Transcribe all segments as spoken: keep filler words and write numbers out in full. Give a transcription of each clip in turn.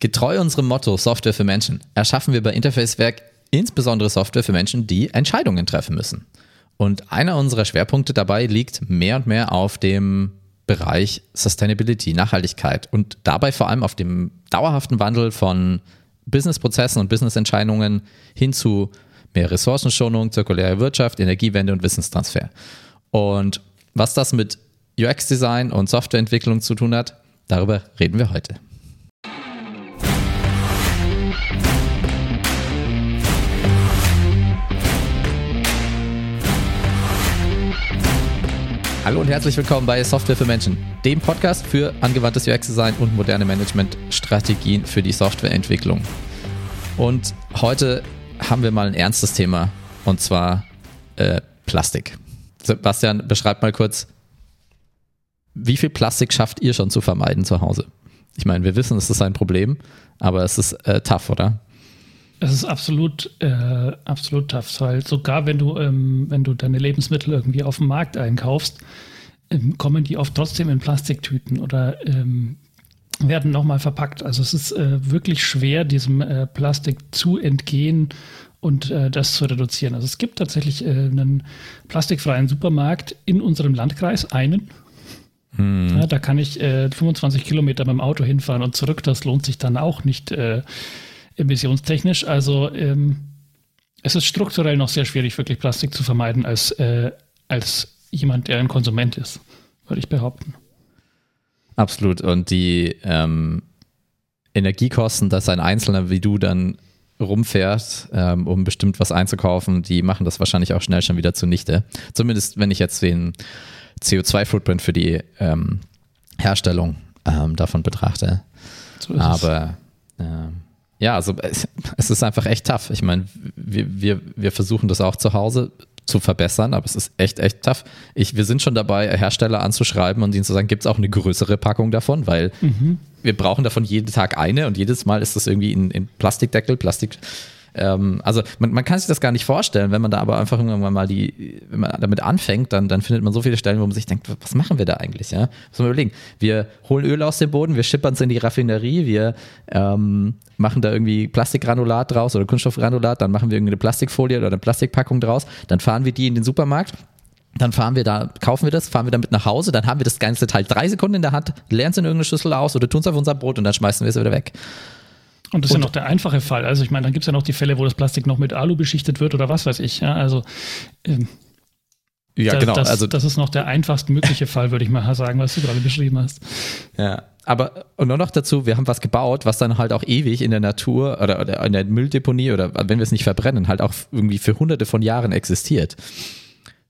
Getreu unserem Motto Software für Menschen erschaffen wir bei Interfacewerk insbesondere Software für Menschen, die Entscheidungen treffen müssen. Und einer unserer Schwerpunkte dabei liegt mehr und mehr auf dem Bereich Sustainability, Nachhaltigkeit und dabei vor allem auf dem dauerhaften Wandel von Businessprozessen und Businessentscheidungen hin zu mehr Ressourcenschonung, zirkuläre Wirtschaft, Energiewende und Wissenstransfer. Und was das mit U X-Design und Softwareentwicklung zu tun hat, darüber reden wir heute. Hallo und herzlich willkommen bei Software für Menschen, dem Podcast für angewandtes U X-Design und moderne Managementstrategien für die Softwareentwicklung. Und heute haben wir mal ein ernstes Thema, und zwar äh, Plastik. Sebastian, beschreibt mal kurz, wie viel Plastik schafft ihr schon zu vermeiden zu Hause? Ich meine, wir wissen, es ist ein Problem, aber es ist äh, tough, oder? Es ist absolut, äh, absolut tough, weil sogar wenn du, ähm, wenn du deine Lebensmittel irgendwie auf dem Markt einkaufst, ähm, kommen die oft trotzdem in Plastiktüten oder ähm, werden nochmal verpackt. Also es ist äh, wirklich schwer, diesem äh, Plastik zu entgehen und äh, das zu reduzieren. Also es gibt tatsächlich äh, einen plastikfreien Supermarkt in unserem Landkreis, einen. Hm. Ja, da kann ich äh, fünfundzwanzig Kilometer mit dem Auto hinfahren und zurück. Das lohnt sich dann auch nicht, äh, emissionstechnisch, also ähm, es ist strukturell noch sehr schwierig, wirklich Plastik zu vermeiden, als, äh, als jemand, der ein Konsument ist, würde ich behaupten. Absolut. Und die ähm, Energiekosten, dass ein Einzelner wie du dann rumfährt, ähm, um bestimmt was einzukaufen, die machen das wahrscheinlich auch schnell schon wieder zunichte. Zumindest, wenn ich jetzt den C O zwei Footprint für die ähm, Herstellung ähm, davon betrachte. So ist Aber es. Ähm, Ja, also es ist einfach echt tough. Ich meine, wir, wir, wir versuchen das auch zu Hause zu verbessern, aber es ist echt, echt tough. Ich, wir sind schon dabei, Hersteller anzuschreiben und ihnen zu sagen, gibt es auch eine größere Packung davon, weil mhm. wir brauchen davon jeden Tag eine und jedes Mal ist das irgendwie in, in Plastikdeckel, Plastik. Ähm, also man, man kann sich das gar nicht vorstellen, wenn man da aber einfach irgendwann mal die, wenn man damit anfängt, dann, dann findet man so viele Stellen, wo man sich denkt, was machen wir da eigentlich? Ja? Muss man überlegen. Wir holen Öl aus dem Boden, wir schippern es in die Raffinerie, wir ähm, machen da irgendwie Plastikgranulat draus oder Kunststoffgranulat, dann machen wir irgendeine Plastikfolie oder eine Plastikpackung draus, dann fahren wir die in den Supermarkt, dann fahren wir da, kaufen wir das, fahren wir damit nach Hause, dann haben wir das ganze Teil drei Sekunden in der Hand, leeren es in irgendeine Schüssel aus oder tun es auf unser Brot und dann schmeißen wir es wieder weg. Und das ist und, ja noch der einfache Fall. Also ich meine, dann gibt es ja noch die Fälle, wo das Plastik noch mit Alu beschichtet wird oder was weiß ich. Ja, also ähm, ja, das, genau. Das, also, das ist noch der einfachst mögliche Fall, würde ich mal sagen, was du gerade beschrieben hast. Ja, aber und nur noch dazu, wir haben was gebaut, was dann halt auch ewig in der Natur oder, oder in der Mülldeponie oder wenn wir es nicht verbrennen, halt auch irgendwie für hunderte von Jahren existiert.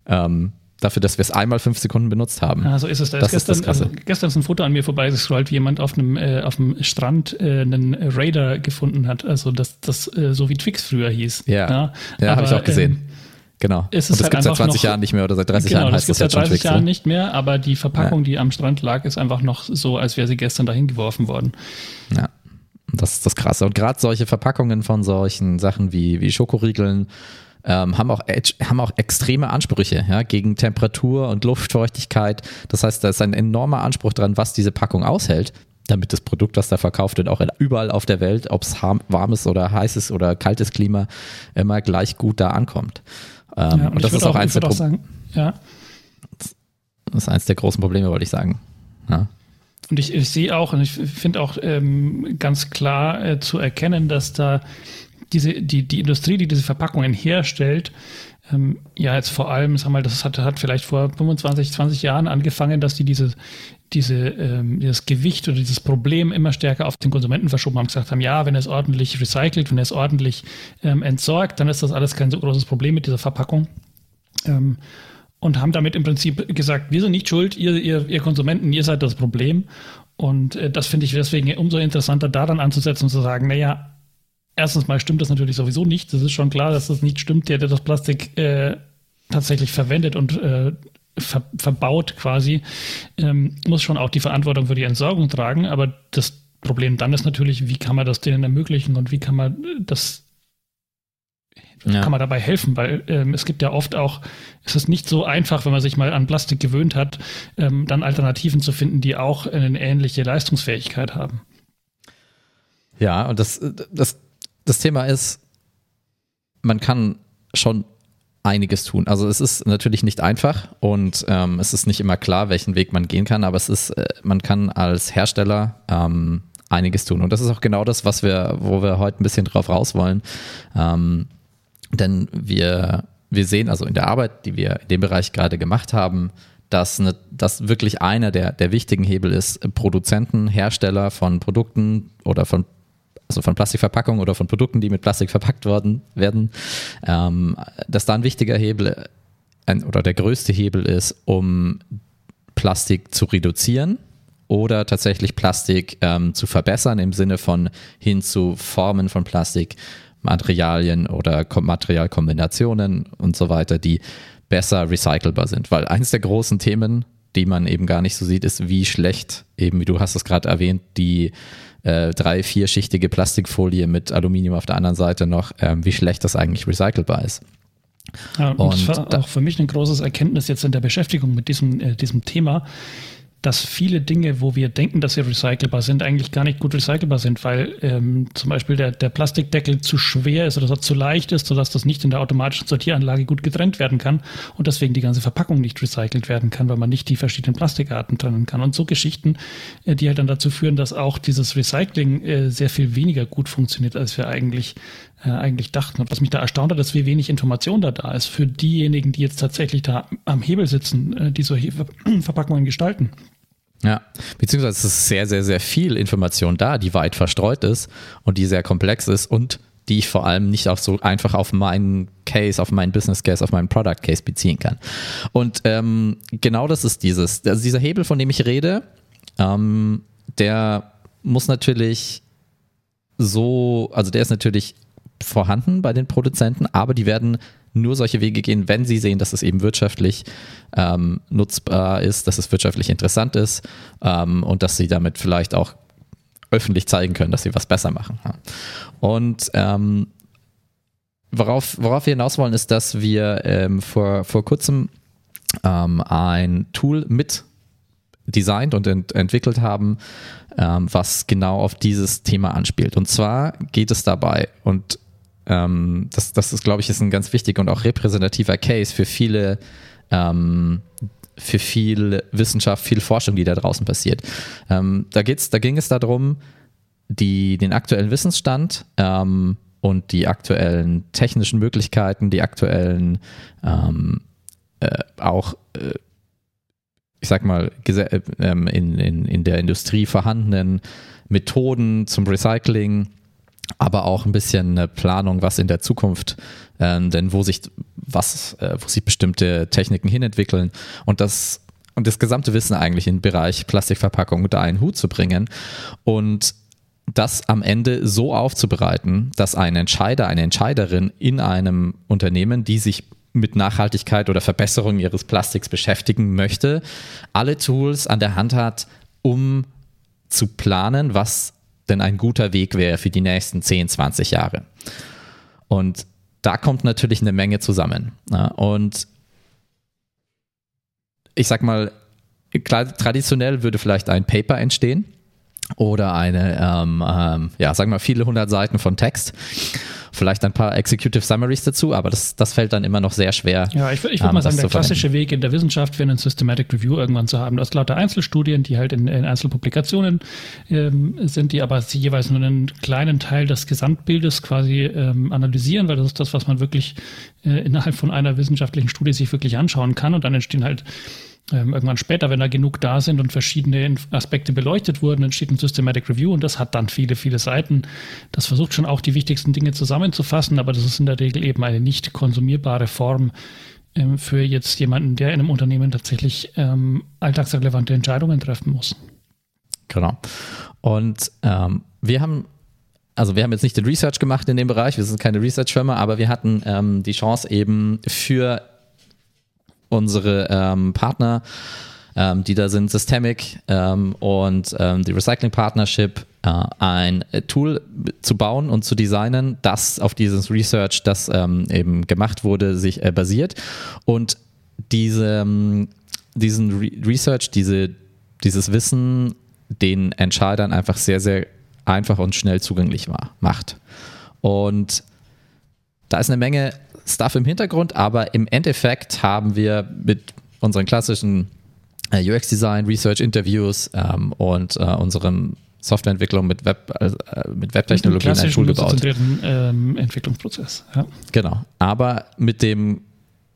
Ähm. Dafür, dass wir es einmal fünf Sekunden benutzt haben. Ja, so ist es. Da das ist gestern, ist das also gestern ist ein Foto an mir vorbeigescrollt, wie jemand auf einem äh, auf dem Strand äh, einen Raider gefunden hat. Also das, das äh, so wie Twix früher hieß. Ja, ja, ja habe ich auch gesehen. Ähm, genau. Ist es und das halt gibt es seit zwanzig noch, Jahren nicht mehr oder seit dreißig genau, Jahren heißt das, das jetzt schon Twix. Genau, das gibt es seit dreißig Jahren nicht mehr, aber die Verpackung, ja. die am Strand lag, ist einfach noch so, als wäre sie gestern dahin geworfen worden. Ja, das ist das Krasse. Und gerade solche Verpackungen von solchen Sachen wie, wie Schokoriegeln, Ähm, haben, auch, haben auch extreme Ansprüche ja, gegen Temperatur und Luftfeuchtigkeit. Das heißt, da ist ein enormer Anspruch dran, was diese Packung aushält, damit das Produkt, was da verkauft wird, auch überall auf der Welt, ob es warmes oder heißes oder kaltes Klima, immer gleich gut da ankommt. Ähm, ja, und und das, ist auch, auch eins der Pro- auch sagen, ja. das ist eins der großen Probleme, wollte ich sagen. Ja. Und ich, ich sehe auch und ich finde auch ähm, ganz klar äh, zu erkennen, dass da Diese, die, die Industrie, die diese Verpackungen herstellt, ähm, ja jetzt vor allem, sag mal, das hat, hat vielleicht vor fünfundzwanzig, zwanzig Jahren angefangen, dass die diese, diese, ähm, dieses Gewicht oder dieses Problem immer stärker auf den Konsumenten verschoben haben, gesagt haben, ja, wenn er es ordentlich recycelt, wenn er es ordentlich ähm, entsorgt, dann ist das alles kein so großes Problem mit dieser Verpackung. Ähm, und haben damit im Prinzip gesagt, wir sind nicht schuld, ihr, ihr, ihr Konsumenten, ihr seid das Problem. Und äh, das finde ich deswegen umso interessanter, daran anzusetzen und zu sagen, naja, erstens mal stimmt das natürlich sowieso nicht. Das ist schon klar, dass das nicht stimmt, der, der das Plastik äh, tatsächlich verwendet und äh, ver- verbaut quasi, ähm, muss schon auch die Verantwortung für die Entsorgung tragen. Aber das Problem dann ist natürlich, wie kann man das denen ermöglichen und wie kann man das ja. kann man dabei helfen, weil ähm, es gibt ja oft auch, es ist nicht so einfach, wenn man sich mal an Plastik gewöhnt hat, ähm, dann Alternativen zu finden, die auch eine ähnliche Leistungsfähigkeit haben. Ja, und das, das, das Thema ist, man kann schon einiges tun. Also es ist natürlich nicht einfach und ähm, es ist nicht immer klar, welchen Weg man gehen kann, aber es ist, äh, man kann als Hersteller ähm, einiges tun. Und das ist auch genau das, was wir, wo wir heute ein bisschen drauf raus wollen. Ähm, denn wir, wir sehen also in der Arbeit, die wir in dem Bereich gerade gemacht haben, dass eine, dass wirklich einer der, der wichtigen Hebel ist, Produzenten, Hersteller von Produkten oder von also von Plastikverpackungen oder von Produkten, die mit Plastik verpackt worden werden, ähm, dass da ein wichtiger Hebel ein, oder der größte Hebel ist, um Plastik zu reduzieren oder tatsächlich Plastik ähm, zu verbessern im Sinne von hin zu Formen von Plastik, Materialien oder Materialkombinationen und so weiter, die besser recycelbar sind. Weil eines der großen Themen, die man eben gar nicht so sieht, ist, wie schlecht eben, wie du hast es gerade erwähnt, die äh, drei-, vierschichtige Plastikfolie mit Aluminium auf der anderen Seite noch, ähm, wie schlecht das eigentlich recycelbar ist. Ja, und, und das war da, auch für mich ein großes Erkenntnis jetzt in der Beschäftigung mit diesem, äh, diesem Thema, dass viele Dinge, wo wir denken, dass sie recycelbar sind, eigentlich gar nicht gut recycelbar sind, weil ähm, zum Beispiel der, der Plastikdeckel zu schwer ist oder zu leicht ist, sodass das nicht in der automatischen Sortieranlage gut getrennt werden kann und deswegen die ganze Verpackung nicht recycelt werden kann, weil man nicht die verschiedenen Plastikarten trennen kann. Und so Geschichten, äh, die halt dann dazu führen, dass auch dieses Recycling äh, sehr viel weniger gut funktioniert, als wir eigentlich äh, eigentlich dachten. Und was mich da erstaunt hat, ist, wie wenig Information da da ist für diejenigen, die jetzt tatsächlich da am Hebel sitzen, äh, die so He- Verpackungen gestalten. Ja, beziehungsweise es ist sehr, sehr, sehr viel Information da, die weit verstreut ist und die sehr komplex ist und die ich vor allem nicht auch so einfach auf meinen Case, auf meinen Business Case, auf meinen Product Case beziehen kann. Und ähm, genau das ist dieses, also dieser Hebel, von dem ich rede, ähm, der muss natürlich so, also der ist natürlich vorhanden bei den Produzenten, aber die werden nur solche Wege gehen, wenn sie sehen, dass es eben wirtschaftlich ähm, nutzbar ist, dass es wirtschaftlich interessant ist ähm, und dass sie damit vielleicht auch öffentlich zeigen können, dass sie was besser machen. Und ähm, worauf, worauf wir hinaus wollen, ist, dass wir ähm, vor, vor kurzem ähm, ein Tool mit designt und ent- entwickelt haben, ähm, was genau auf dieses Thema anspielt. Und zwar geht es dabei und Das, das ist, glaube ich, ist ein ganz wichtiger und auch repräsentativer Case für viele, ähm, für viel Wissenschaft, viel Forschung, die da draußen passiert. Ähm, da geht's, da ging es darum, die, den aktuellen Wissensstand ähm, und die aktuellen technischen Möglichkeiten, die aktuellen ähm, äh, auch äh, ich sag mal, in, in, in der Industrie vorhandenen Methoden zum Recycling, aber auch ein bisschen eine Planung, was in der Zukunft, ähm, denn wo sich was, äh, wo sich bestimmte Techniken hinentwickeln und das und das gesamte Wissen eigentlich im Bereich Plastikverpackung unter einen Hut zu bringen und das am Ende so aufzubereiten, dass ein Entscheider, eine Entscheiderin in einem Unternehmen, die sich mit Nachhaltigkeit oder Verbesserung ihres Plastiks beschäftigen möchte, alle Tools an der Hand hat, um zu planen, was denn ein guter Weg wäre für die nächsten zehn, zwanzig Jahre. Und da kommt natürlich eine Menge zusammen. Und ich sag mal, klar, traditionell würde vielleicht ein Paper entstehen oder eine, ähm, ähm, ja, sagen wir mal, viele hundert Seiten von Text. Vielleicht ein paar Executive Summaries dazu, aber das, das fällt dann immer noch sehr schwer. Ja, ich, ich würde ähm, mal sagen, der klassische Weg in der Wissenschaft wäre, ein Systematic Review irgendwann zu haben. Du hast lauter Einzelstudien, die halt in, in Einzelpublikationen ähm, sind, die aber jeweils nur einen kleinen Teil des Gesamtbildes quasi ähm, analysieren, weil das ist das, was man wirklich äh, innerhalb von einer wissenschaftlichen Studie sich wirklich anschauen kann. Und dann entstehen halt Ähm, irgendwann später, wenn da genug da sind und verschiedene Aspekte beleuchtet wurden, entsteht ein Systematic Review und das hat dann viele, viele Seiten. Das versucht schon auch die wichtigsten Dinge zusammenzufassen, aber das ist in der Regel eben eine nicht konsumierbare Form ähm, für jetzt jemanden, der in einem Unternehmen tatsächlich ähm, alltagsrelevante Entscheidungen treffen muss. Genau. Und ähm, wir haben Also wir haben jetzt nicht den Research gemacht in dem Bereich, wir sind keine Research-Firma, aber wir hatten ähm, die Chance eben für unsere ähm, Partner, ähm, die da sind, Systemic ähm, und ähm, die Recycling Partnership, äh, ein Tool zu bauen und zu designen, das auf dieses Research, das ähm, eben gemacht wurde, sich äh, basiert. Und diese, diesen Re- Research, diese, dieses Wissen den Entscheidern einfach sehr, sehr einfach und schnell zugänglich war, macht. Und da ist eine Menge Stuff im Hintergrund, aber im Endeffekt haben wir mit unseren klassischen U X-Design, Research-Interviews ähm, und äh, unserem Softwareentwicklung mit Web, äh, mit Webtechnologien ein Tool gebaut. Ähm, Entwicklungsprozess. Ja. Genau, aber mit dem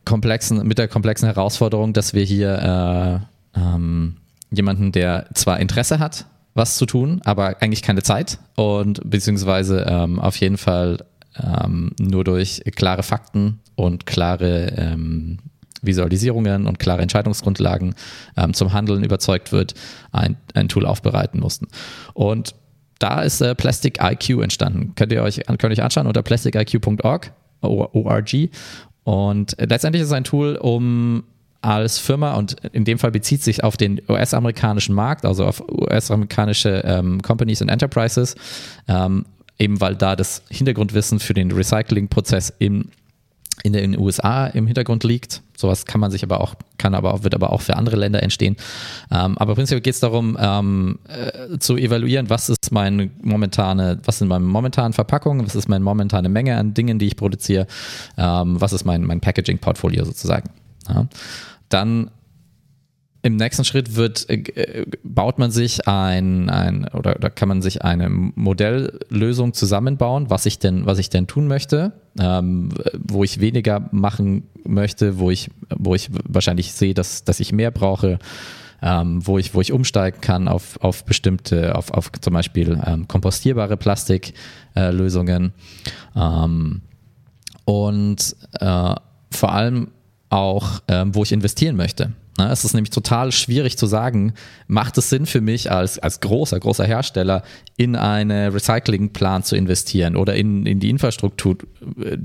komplexen, mit der komplexen Herausforderung, dass wir hier äh, ähm, jemanden, der zwar Interesse hat, was zu tun, aber eigentlich keine Zeit und beziehungsweise ähm, auf jeden Fall ähm, nur durch klare Fakten und klare ähm, Visualisierungen und klare Entscheidungsgrundlagen ähm, zum Handeln überzeugt wird, ein, ein Tool aufbereiten mussten. Und da ist äh, Plastic I Q entstanden. Könnt ihr euch, könnt ihr euch anschauen unter plastic I Q Punkt org. Und letztendlich ist es ein Tool, um als Firma, und in dem Fall bezieht sich auf den U S-amerikanischen Markt, also auf U S-amerikanische ähm, Companies und Enterprises, ähm, eben weil da das Hintergrundwissen für den Recyclingprozess im in den U S A im Hintergrund liegt. Sowas kann man sich aber auch, kann aber auch, wird aber auch für andere Länder entstehen. Ähm, aber prinzipiell geht es darum, ähm, äh, zu evaluieren, was ist meine momentane, was sind meine momentanen Verpackungen, was ist meine momentane Menge an Dingen, die ich produziere, ähm, was ist mein, mein Packaging-Portfolio sozusagen. Ja. Dann im nächsten Schritt wird, äh, baut man sich ein, ein oder, oder kann man sich eine Modelllösung zusammenbauen, was ich denn, was ich denn tun möchte, ähm, wo ich weniger machen möchte, wo ich, wo ich wahrscheinlich sehe, dass, dass ich mehr brauche, ähm, wo ich, wo ich umsteigen kann auf, auf bestimmte, auf, auf zum Beispiel ähm, kompostierbare Plastiklösungen äh, ähm, und äh, vor allem auch, ähm, wo ich investieren möchte. Na, es ist nämlich total schwierig zu sagen, macht es Sinn für mich als, als großer, großer Hersteller in einen Recyclingplan zu investieren oder in, in die Infrastruktur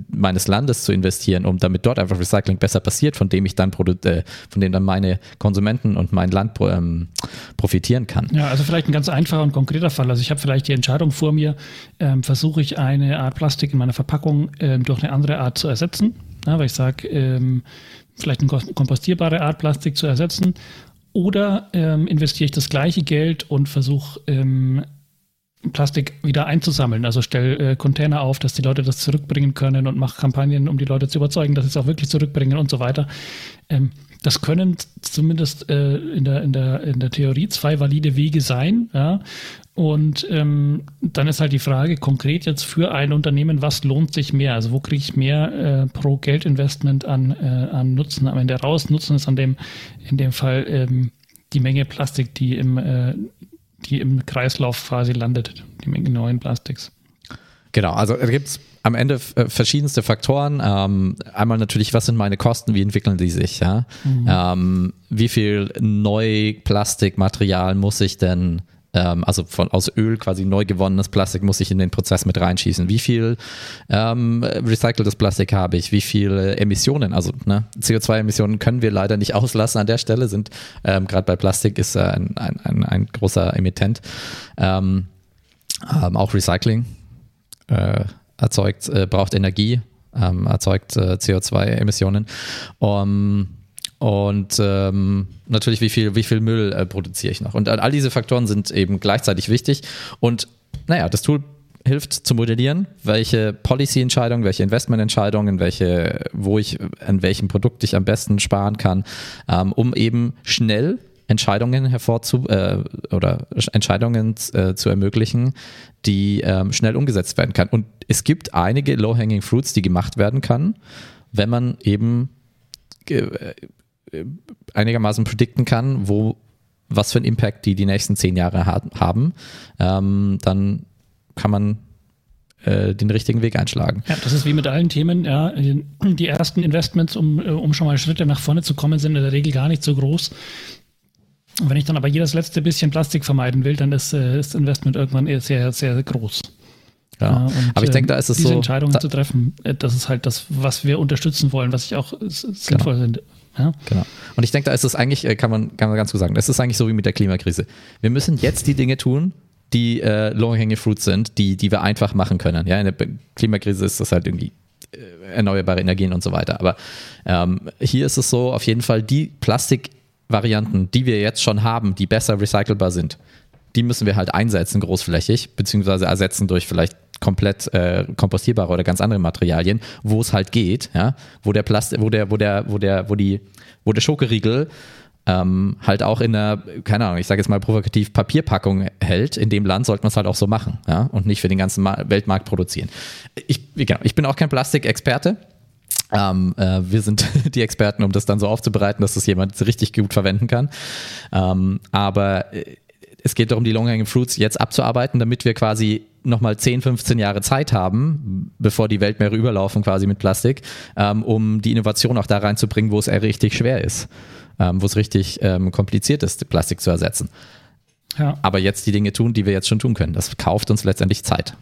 meines Landes zu investieren, um damit dort einfach Recycling besser passiert, von dem ich dann produ- äh, von dem dann meine Konsumenten und mein Land pro, ähm, profitieren kann. Ja, also vielleicht ein ganz einfacher und konkreter Fall. Also ich habe vielleicht die Entscheidung vor mir, ähm, versuche ich eine Art Plastik in meiner Verpackung ähm, durch eine andere Art zu ersetzen, ja, weil ich sage, ähm, vielleicht eine kompostierbare Art Plastik zu ersetzen, oder ähm, investiere ich das gleiche Geld und versuche ähm, Plastik wieder einzusammeln, also stelle äh, Container auf, dass die Leute das zurückbringen können und mache Kampagnen, um die Leute zu überzeugen, dass sie es auch wirklich zurückbringen und so weiter. Ähm, das können zumindest äh, in der, in der, in der Theorie zwei valide Wege sein, ja. Und ähm, dann ist halt die Frage konkret jetzt für ein Unternehmen, was lohnt sich mehr? Also wo kriege ich mehr äh, pro Geldinvestment an, äh, an Nutzen am Ende raus? Nutzen ist an dem, in dem Fall ähm, die Menge Plastik, die im, äh, die im Kreislauf quasi landet, die Menge neuen Plastiks. Genau, also da gibt es am Ende verschiedenste Faktoren. Ähm, einmal natürlich, was sind meine Kosten, wie entwickeln die sich? Ja? Mhm. Ähm, wie viel Neuplastikmaterial muss ich denn, also von, aus Öl quasi neu gewonnenes Plastik muss ich in den Prozess mit reinschießen. Wie viel ähm, recyceltes Plastik habe ich? Wie viele Emissionen? Also ne, C O zwei Emissionen können wir leider nicht auslassen an der Stelle, sind ähm, gerade bei Plastik ist äh, ein, ein, ein, ein großer Emittent. Ähm, ähm, auch Recycling äh, erzeugt, äh, braucht Energie, ähm, erzeugt äh, C O zwei Emissionen. Um, Und ähm, natürlich, wie viel, wie viel Müll äh, produziere ich noch? Und all diese Faktoren sind eben gleichzeitig wichtig. Und naja, das Tool hilft zu modellieren, welche Policy-Entscheidungen, welche Investment-Entscheidungen, welche, wo ich, an welchem Produkt ich am besten sparen kann, ähm, um eben schnell Entscheidungen hervorzu äh, oder Entscheidungen äh, zu ermöglichen, die ähm, schnell umgesetzt werden kann. Und es gibt einige Low-Hanging Fruits, die gemacht werden kann, wenn man eben äh, einigermaßen predikten kann, wo, was für einen Impact die die nächsten zehn Jahre ha- haben, ähm, dann kann man äh, den richtigen Weg einschlagen. Ja, das ist wie mit allen Themen. Ja, die ersten Investments, um, um schon mal Schritte nach vorne zu kommen, sind in der Regel gar nicht so groß. Und wenn ich dann aber jedes letzte bisschen Plastik vermeiden will, dann ist äh, das Investment irgendwann eher sehr, sehr groß. Ja, und aber ich denke, da ist es diese so, Entscheidungen da, zu treffen, das ist halt das, was wir unterstützen wollen, was ich auch sinnvoll genau. finde. Ja? Genau. Und ich denke, da ist es eigentlich, kann man, kann man ganz gut sagen, es ist eigentlich so wie mit der Klimakrise. Wir müssen jetzt die Dinge tun, die äh, low-hanging fruit sind, die, die wir einfach machen können. Ja, in der Klimakrise ist das halt irgendwie äh, erneuerbare Energien und so weiter. Aber ähm, hier ist es so, auf jeden Fall die Plastikvarianten, die wir jetzt schon haben, die besser recycelbar sind, die müssen wir halt einsetzen großflächig, beziehungsweise ersetzen durch vielleicht komplett äh, kompostierbare oder ganz andere Materialien, wo es halt geht, ja, wo der Plastik, wo der, wo der, wo der, wo die, wo der Schokoriegel ähm, halt auch in einer, keine Ahnung, ich sage jetzt mal provokativ, Papierpackung hält, in dem Land sollte man es halt auch so machen, ja, und nicht für den ganzen Ma- Weltmarkt produzieren. Ich, genau, ich bin auch kein Plastikexperte. Ähm, äh, wir sind die Experten, um das dann so aufzubereiten, dass das jemand richtig gut verwenden kann. Ähm, aber es geht darum, die Long-Hanging Fruits jetzt abzuarbeiten, damit wir quasi nochmal zehn, fünfzehn Jahre Zeit haben, bevor die Weltmeere überlaufen quasi mit Plastik, ähm, um die Innovation auch da reinzubringen, wo es eher richtig schwer ist, ähm, wo es richtig ähm, kompliziert ist, Plastik zu ersetzen. Ja. Aber jetzt die Dinge tun, die wir jetzt schon tun können. Das kauft uns letztendlich Zeit.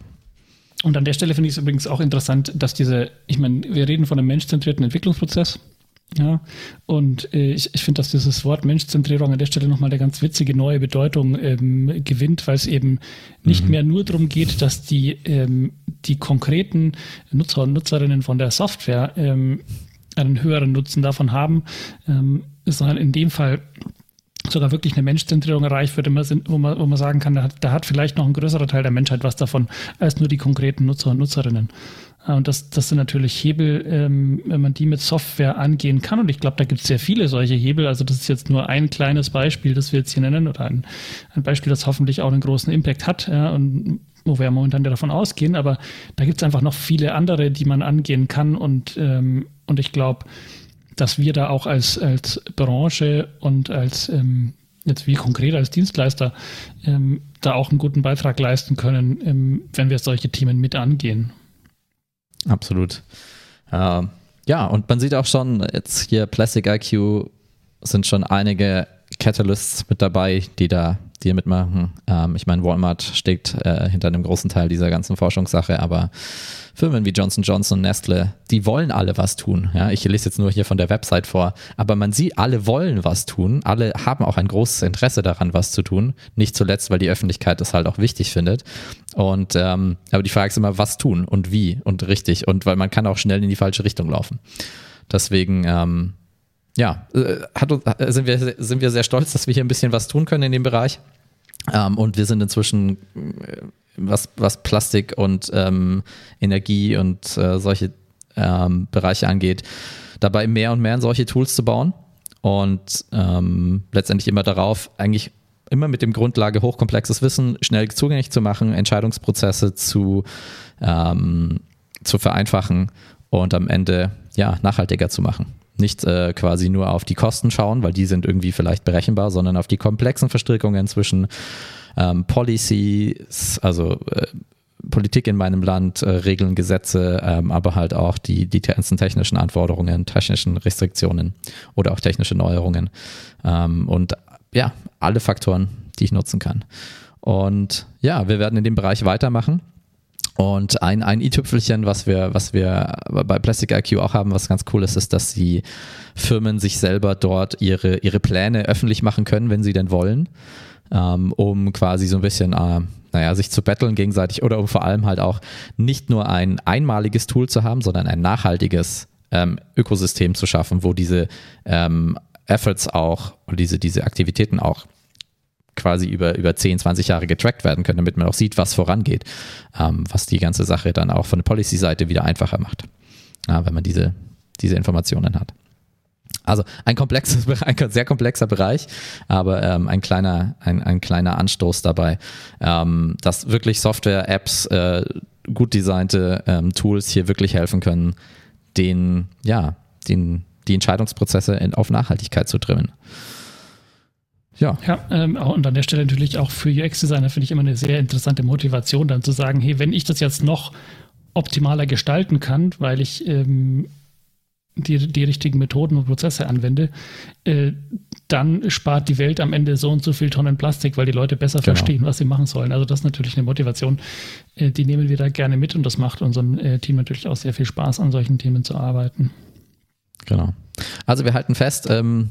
Und an der Stelle finde ich es übrigens auch interessant, dass diese, ich meine, wir reden von einem menschzentrierten Entwicklungsprozess, ja, und äh, ich, ich finde, dass dieses Wort Menschzentrierung an der Stelle nochmal eine ganz witzige neue Bedeutung ähm, gewinnt, weil es eben nicht mhm. mehr nur darum geht, dass die, ähm, die konkreten Nutzer und Nutzerinnen von der Software ähm, einen höheren Nutzen davon haben, ähm, sondern in dem Fall sogar wirklich eine Menschzentrierung erreicht wird, wo man, wo man sagen kann, da hat, da hat vielleicht noch ein größerer Teil der Menschheit was davon, als nur die konkreten Nutzer und Nutzerinnen. Und das, das sind natürlich Hebel, ähm, wenn man die mit Software angehen kann. Und ich glaube, da gibt es sehr viele solche Hebel. Also das ist jetzt nur ein kleines Beispiel, das wir jetzt hier nennen, oder ein, ein Beispiel, das hoffentlich auch einen großen Impact hat, ja, und wo wir ja momentan davon ausgehen. Aber da gibt es einfach noch viele andere, die man angehen kann. Und, ähm, und ich glaube, dass wir da auch als, als Branche und als, ähm, jetzt wie konkret als Dienstleister, ähm, da auch einen guten Beitrag leisten können, ähm, wenn wir solche Themen mit angehen. Absolut. Äh, ja, und man sieht auch schon, jetzt hier Plastic I Q sind schon einige Catalysts mit dabei, die da die mitmachen. Ähm, ich meine, Walmart steckt äh, hinter einem großen Teil dieser ganzen Forschungssache, aber Firmen wie Johnson Johnson, Nestle, die wollen alle was tun. Ja, ich lese jetzt nur hier von der Website vor, aber man sieht, alle wollen was tun, alle haben auch ein großes Interesse daran, was zu tun, nicht zuletzt, weil die Öffentlichkeit das halt auch wichtig findet. Und ähm, aber die Frage ist immer, was tun und wie und richtig, und weil man kann auch schnell in die falsche Richtung laufen. Deswegen ähm, ja, hat, sind wir, sind wir sehr stolz, dass wir hier ein bisschen was tun können in dem Bereich. Ähm, und wir sind inzwischen, was, was Plastik und ähm, Energie und äh, solche ähm, Bereiche angeht, dabei mehr und mehr in solche Tools zu bauen. Und ähm, letztendlich immer darauf, eigentlich immer mit dem Grundlage hochkomplexes Wissen schnell zugänglich zu machen, Entscheidungsprozesse zu, ähm, zu vereinfachen und am Ende ja, nachhaltiger zu machen. Nicht äh, quasi nur auf die Kosten schauen, weil die sind irgendwie vielleicht berechenbar, sondern auf die komplexen Verstrickungen zwischen ähm, Policies, also äh, Politik in meinem Land, äh, Regeln, Gesetze, ähm, aber halt auch die, die ganzen technischen Anforderungen, technischen Restriktionen oder auch technische Neuerungen ähm, und ja, alle Faktoren, die ich nutzen kann. Und ja, wir werden in dem Bereich weitermachen. Und ein, ein i-Tüpfelchen, was wir, was wir bei Plastic I Q auch haben, was ganz cool ist, ist, dass die Firmen sich selber dort ihre, ihre Pläne öffentlich machen können, wenn sie denn wollen, ähm, um quasi so ein bisschen, äh, naja, sich zu battlen gegenseitig oder um vor allem halt auch nicht nur ein einmaliges Tool zu haben, sondern ein nachhaltiges ähm, Ökosystem zu schaffen, wo diese ähm, Efforts auch und diese, diese Aktivitäten auch quasi über, über zehn, zwanzig Jahre getrackt werden können, damit man auch sieht, was vorangeht, ähm, was die ganze Sache dann auch von der Policy-Seite wieder einfacher macht, ja, wenn man diese, diese Informationen hat. Also ein komplexes, ein sehr komplexer Bereich, aber ähm, ein kleiner, ein, ein kleiner Anstoß dabei, ähm, dass wirklich Software, Apps, äh, gut designte ähm, Tools hier wirklich helfen können, den, ja, den, die Entscheidungsprozesse in, auf Nachhaltigkeit zu trimmen. Ja, ja ähm, und an der Stelle natürlich auch für U X-Designer finde ich immer eine sehr interessante Motivation, dann zu sagen, hey, wenn ich das jetzt noch optimaler gestalten kann, weil ich ähm, die, die richtigen Methoden und Prozesse anwende, äh, dann spart die Welt am Ende so und so viel Tonnen Plastik, weil die Leute besser genau. verstehen, was sie machen sollen. Also das ist natürlich eine Motivation, äh, die nehmen wir da gerne mit, und das macht unserem äh, Team natürlich auch sehr viel Spaß, an solchen Themen zu arbeiten. Genau. Also wir halten fest, ähm,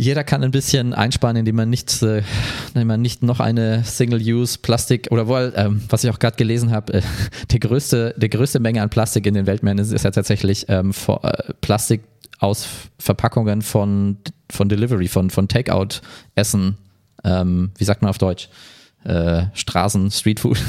jeder kann ein bisschen einsparen, indem man nicht, äh, indem man nicht noch eine Single-Use-Plastik oder wohl, ähm, was ich auch gerade gelesen habe, äh, die größte, die größte Menge an Plastik in den Weltmeeren ist, ist ja tatsächlich ähm, vor, äh, Plastik aus Verpackungen von, von Delivery, von, von Takeout-Essen ähm, wie sagt man auf Deutsch, äh, Straßen, Streetfood.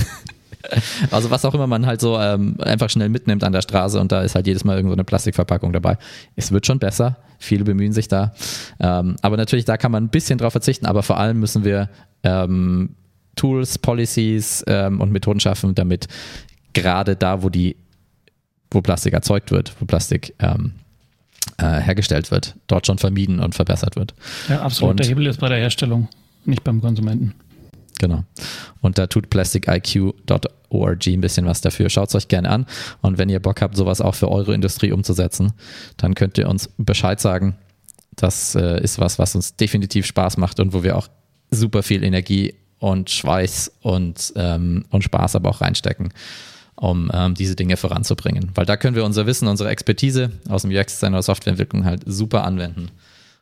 Also was auch immer man halt so ähm, einfach schnell mitnimmt an der Straße, und da ist halt jedes Mal irgendwo eine Plastikverpackung dabei. Es wird schon besser, viele bemühen sich da. Ähm, aber natürlich, da kann man ein bisschen drauf verzichten, aber vor allem müssen wir ähm, Tools, Policies ähm, und Methoden schaffen, damit gerade da, wo die, wo Plastik erzeugt wird, wo Plastik ähm, äh, hergestellt wird, dort schon vermieden und verbessert wird. Ja, absolut. Und der Hebel ist bei der Herstellung, nicht beim Konsumenten. Genau. Und da tut plastic I Q dot org ein bisschen was dafür. Schaut es euch gerne an. Und wenn ihr Bock habt, sowas auch für eure Industrie umzusetzen, dann könnt ihr uns Bescheid sagen. Das äh, ist was, was uns definitiv Spaß macht und wo wir auch super viel Energie und Schweiß und, ähm, und Spaß aber auch reinstecken, um ähm, diese Dinge voranzubringen. Weil da können wir unser Wissen, unsere Expertise aus dem U X-Design oder Softwareentwicklung halt super anwenden.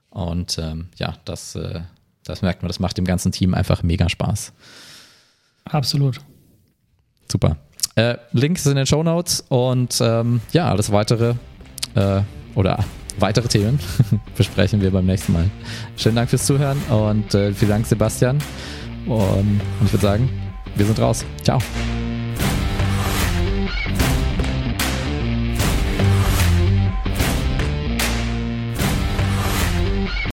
Und ähm, ja, das... Äh, Das merkt man, das macht dem ganzen Team einfach mega Spaß. Absolut. Super. Äh, Links sind in den Shownotes und ähm, ja, alles weitere äh, oder weitere Themen besprechen wir beim nächsten Mal. Schönen Dank fürs Zuhören und äh, vielen Dank, Sebastian. Und, und ich würde sagen, wir sind raus. Ciao.